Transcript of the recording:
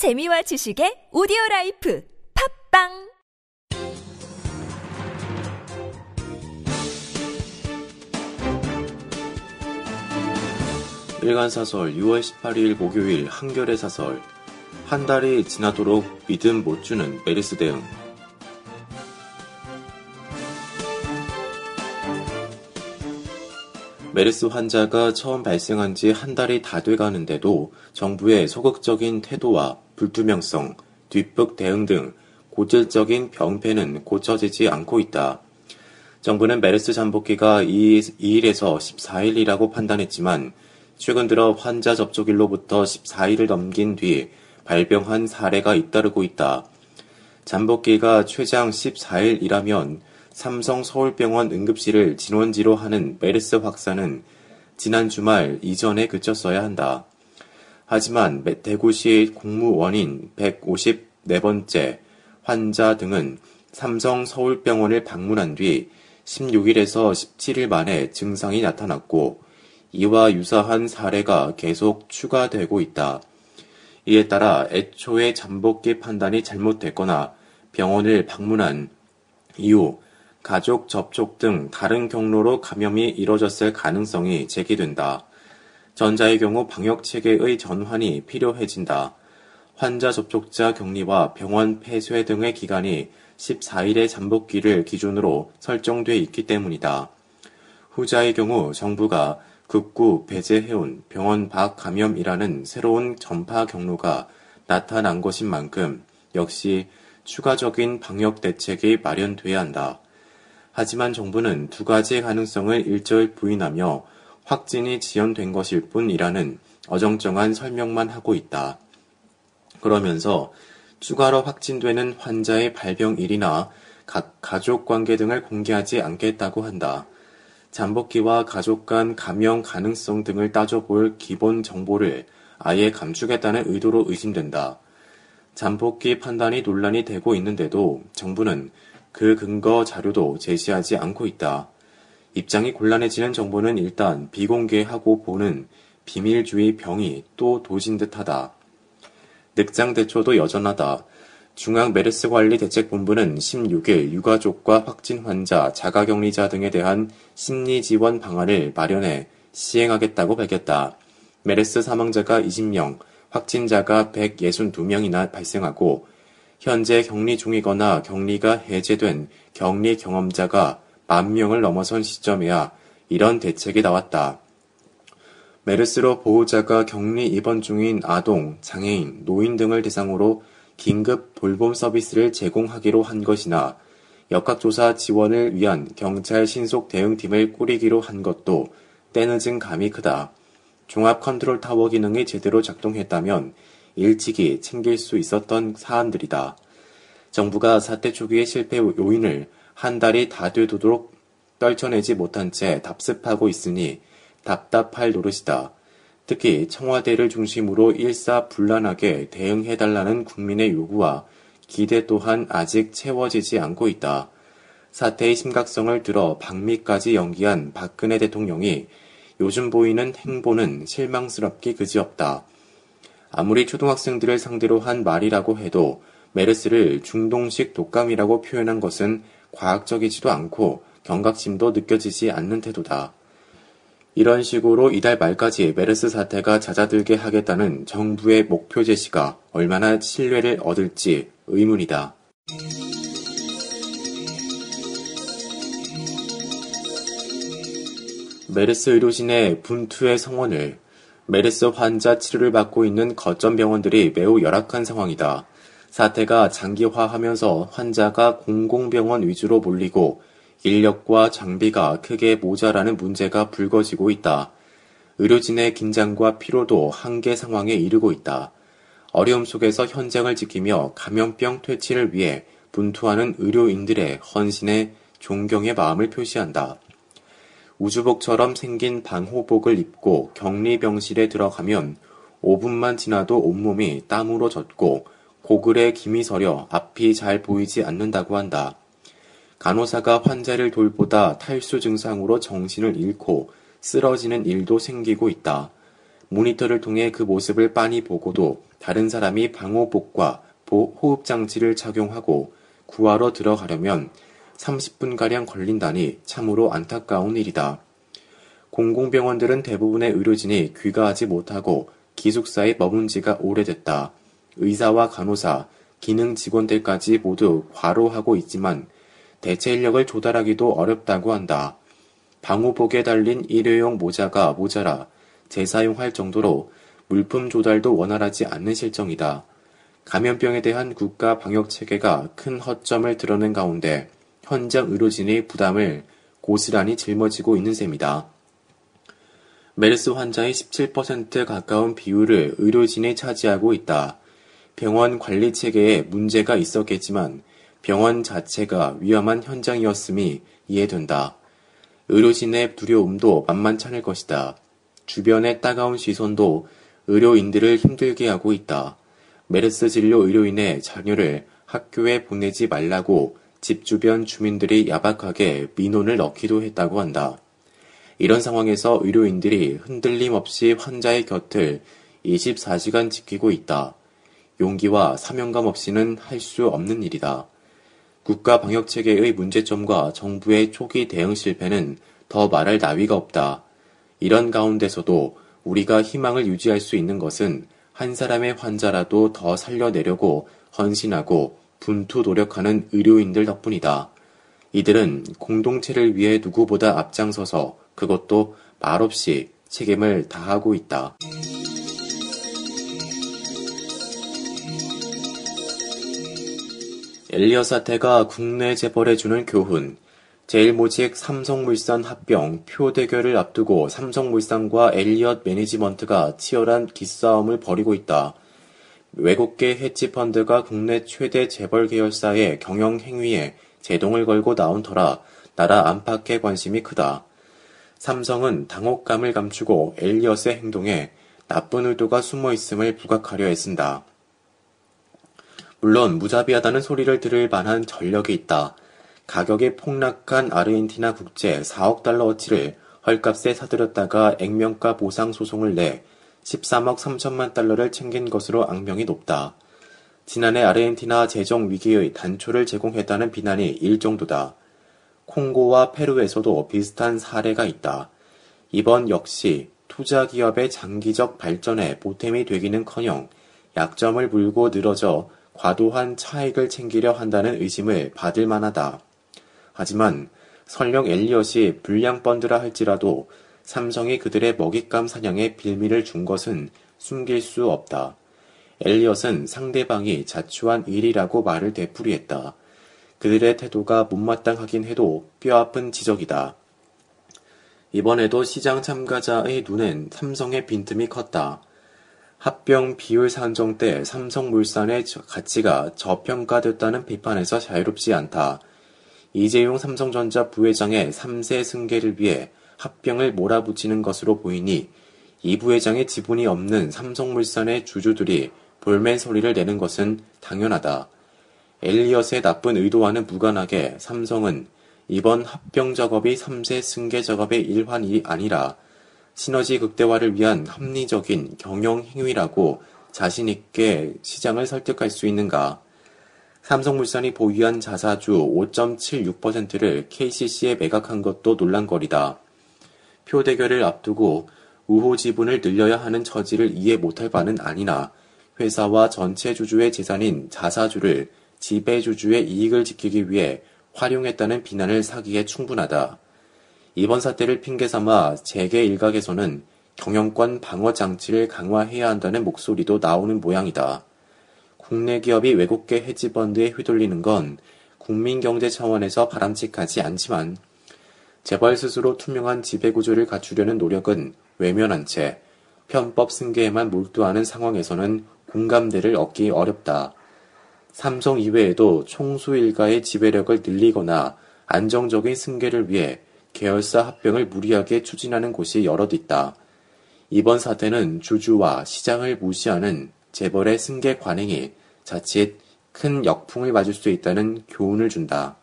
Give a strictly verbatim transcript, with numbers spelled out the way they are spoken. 재미와 지식의 오디오라이프 팝빵! 일간사설 유월 십팔일 목요일 한겨레 사설 한 달이 지나도록 믿음 못 주는 메르스 대응. 메르스 환자가 처음 발생한 지 한 달이 다 돼가는데도 정부의 소극적인 태도와 불투명성, 뒷북 대응 등 고질적인 병폐는 고쳐지지 않고 있다. 정부는 메르스 잠복기가 이일에서 십사일이라고 판단했지만 최근 들어 환자 접촉일로부터 십사일을 넘긴 뒤 발병한 사례가 잇따르고 있다. 잠복기가 최장 십사일이라면 삼성서울병원 응급실을 진원지로 하는 메르스 확산은 지난 주말 이전에 그쳤어야 한다. 하지만 대구시 공무원인 백오십사번째 환자 등은 삼성서울병원을 방문한 뒤 십육일에서 십칠일 만에 증상이 나타났고 이와 유사한 사례가 계속 추가되고 있다. 이에 따라 애초에 잠복기 판단이 잘못됐거나 병원을 방문한 이후 가족 접촉 등 다른 경로로 감염이 이뤄졌을 가능성이 제기된다. 전자의 경우 방역체계의 전환이 필요해진다. 환자 접촉자 격리와 병원 폐쇄 등의 기간이 십사일의 잠복기를 기준으로 설정돼 있기 때문이다. 후자의 경우 정부가 극구 배제해온 병원 밖 감염이라는 새로운 전파 경로가 나타난 것인 만큼 역시 추가적인 방역 대책이 마련돼야 한다. 하지만 정부는 두 가지 가능성을 일절 부인하며 확진이 지연된 것일 뿐이라는 어정쩡한 설명만 하고 있다. 그러면서 추가로 확진되는 환자의 발병일이나 각 가족관계 등을 공개하지 않겠다고 한다. 잠복기와 가족 간 감염 가능성 등을 따져볼 기본 정보를 아예 감추겠다는 의도로 의심된다. 잠복기 판단이 논란이 되고 있는데도 정부는 그 근거 자료도 제시하지 않고 있다. 입장이 곤란해지는 정부는 일단 비공개하고 보는 비밀주의 병이 또 도진 듯하다. 늑장 대처도 여전하다. 중앙메르스관리대책본부는 십육일 유가족과 확진 환자, 자가격리자 등에 대한 심리지원 방안을 마련해 시행하겠다고 밝혔다. 메르스 사망자가 이십명, 확진자가 백육십이명이나 발생하고 현재 격리 중이거나 격리가 해제된 격리 경험자가 만명을 넘어선 시점에야 이런 대책이 나왔다. 메르스로 보호자가 격리 입원 중인 아동, 장애인, 노인 등을 대상으로 긴급 돌봄 서비스를 제공하기로 한 것이나 역학조사 지원을 위한 경찰 신속 대응팀을 꾸리기로 한 것도 때늦은 감이 크다. 종합 컨트롤 타워 기능이 제대로 작동했다면 일찍이 챙길 수 있었던 사안들이다. 정부가 사태 초기의 실패 요인을 한 달이 다 되도록 떨쳐내지 못한 채 답습하고 있으니 답답할 노릇이다. 특히 청와대를 중심으로 일사불란하게 대응해달라는 국민의 요구와 기대 또한 아직 채워지지 않고 있다. 사태의 심각성을 들어 방미까지 연기한 박근혜 대통령이 요즘 보이는 행보는 실망스럽기 그지없다. 아무리 초등학생들을 상대로 한 말이라고 해도 메르스를 중동식 독감이라고 표현한 것은 과학적이지도 않고 경각심도 느껴지지 않는 태도다. 이런 식으로 이달 말까지 메르스 사태가 잦아들게 하겠다는 정부의 목표 제시가 얼마나 신뢰를 얻을지 의문이다. 메르스 의료진의 분투의 성원을. 메르스 환자 치료를 받고 있는 거점 병원들이 매우 열악한 상황이다. 사태가 장기화하면서 환자가 공공병원 위주로 몰리고 인력과 장비가 크게 모자라는 문제가 불거지고 있다. 의료진의 긴장과 피로도 한계 상황에 이르고 있다. 어려움 속에서 현장을 지키며 감염병 퇴치를 위해 분투하는 의료인들의 헌신에 존경의 마음을 표시한다. 우주복처럼 생긴 방호복을 입고 격리병실에 들어가면 오분만 지나도 온몸이 땀으로 젖고 고글에 김이 서려 앞이 잘 보이지 않는다고 한다. 간호사가 환자를 돌보다 탈수 증상으로 정신을 잃고 쓰러지는 일도 생기고 있다. 모니터를 통해 그 모습을 빤히 보고도 다른 사람이 방호복과 보호흡장치를 착용하고 구하러 들어가려면 삼십 분가량 걸린다니 참으로 안타까운 일이다. 공공병원들은 대부분의 의료진이 귀가하지 못하고 기숙사에 머문 지가 오래됐다. 의사와 간호사, 기능 직원들까지 모두 과로하고 있지만 대체 인력을 조달하기도 어렵다고 한다. 방호복에 달린 일회용 모자가 모자라 재사용할 정도로 물품 조달도 원활하지 않는 실정이다. 감염병에 대한 국가 방역체계가 큰 허점을 드러낸 가운데 현장 의료진의 부담을 고스란히 짊어지고 있는 셈이다. 메르스 환자의 십칠 퍼센트 가까운 비율을 의료진이 차지하고 있다. 병원 관리체계에 문제가 있었겠지만 병원 자체가 위험한 현장이었음이 이해된다. 의료진의 두려움도 만만찮을 것이다. 주변의 따가운 시선도 의료인들을 힘들게 하고 있다. 메르스 진료 의료인의 자녀를 학교에 보내지 말라고 집 주변 주민들이 야박하게 민원을 넣기도 했다고 한다. 이런 상황에서 의료인들이 흔들림 없이 환자의 곁을 이십사 시간 지키고 있다. 용기와 사명감 없이는 할 수 없는 일이다. 국가 방역체계의 문제점과 정부의 초기 대응 실패는 더 말할 나위가 없다. 이런 가운데서도 우리가 희망을 유지할 수 있는 것은 한 사람의 환자라도 더 살려내려고 헌신하고 분투 노력하는 의료인들 덕분이다. 이들은 공동체를 위해 누구보다 앞장서서 그것도 말없이 책임을 다하고 있다. 엘리엇 사태가 국내 재벌해주는 교훈. 제일 모직 삼성물산 합병 표대결을 앞두고 삼성물산과 엘리엇 매니지먼트가 치열한 기싸움을 벌이고 있다. 외국계 헤지펀드가 국내 최대 재벌 계열사의 경영 행위에 제동을 걸고 나온 터라 나라 안팎의 관심이 크다. 삼성은 당혹감을 감추고 엘리엇의 행동에 나쁜 의도가 숨어 있음을 부각하려 애쓴다. 물론 무자비하다는 소리를 들을 만한 전력이 있다. 가격이 폭락한 아르헨티나 국채 사억 달러어치를 헐값에 사들였다가 액면가 보상 소송을 내 십삼억 삼천만 달러를 챙긴 것으로 악명이 높다. 지난해 아르헨티나 재정 위기의 단초를 제공했다는 비난이 일정도다. 콩고와 페루에서도 비슷한 사례가 있다. 이번 역시 투자 기업의 장기적 발전에 보탬이 되기는커녕 약점을 물고 늘어져 과도한 차익을 챙기려 한다는 의심을 받을 만하다. 하지만 설령 엘리엇이 불량펀드라 할지라도 삼성이 그들의 먹잇감 사냥에 빌미를 준 것은 숨길 수 없다. 엘리엇은 상대방이 자초한 일이라고 말을 되풀이했다. 그들의 태도가 못마땅하긴 해도 뼈아픈 지적이다. 이번에도 시장 참가자의 눈엔 삼성의 빈틈이 컸다. 합병 비율 산정 때 삼성물산의 가치가 저평가됐다는 비판에서 자유롭지 않다. 이재용 삼성전자 부회장의 삼 세 승계를 위해 합병을 몰아붙이는 것으로 보이니 이 부회장의 지분이 없는 삼성물산의 주주들이 볼멘 소리를 내는 것은 당연하다. 엘리엇의 나쁜 의도와는 무관하게 삼성은 이번 합병 작업이 삼 세 승계 작업의 일환이 아니라 시너지 극대화를 위한 합리적인 경영 행위라고 자신있게 시장을 설득할 수 있는가? 삼성물산이 보유한 자사주 오 점 칠육 퍼센트를 케이씨씨에 매각한 것도 논란거리다. 표 대결을 앞두고 우호 지분을 늘려야 하는 처지를 이해 못할 바는 아니나 회사와 전체 주주의 재산인 자사주를 지배주주의 이익을 지키기 위해 활용했다는 비난을 사기에 충분하다. 이번 사태를 핑계삼아 재계 일각에서는 경영권 방어 장치를 강화해야 한다는 목소리도 나오는 모양이다. 국내 기업이 외국계 헤지펀드에 휘둘리는 건 국민 경제 차원에서 바람직하지 않지만 재벌 스스로 투명한 지배구조를 갖추려는 노력은 외면한 채 편법 승계에만 몰두하는 상황에서는 공감대를 얻기 어렵다. 삼성 이외에도 총수 일가의 지배력을 늘리거나 안정적인 승계를 위해 계열사 합병을 무리하게 추진하는 곳이 여럿 있다. 이번 사태는 주주와 시장을 무시하는 재벌의 승계 관행이 자칫 큰 역풍을 맞을 수 있다는 교훈을 준다.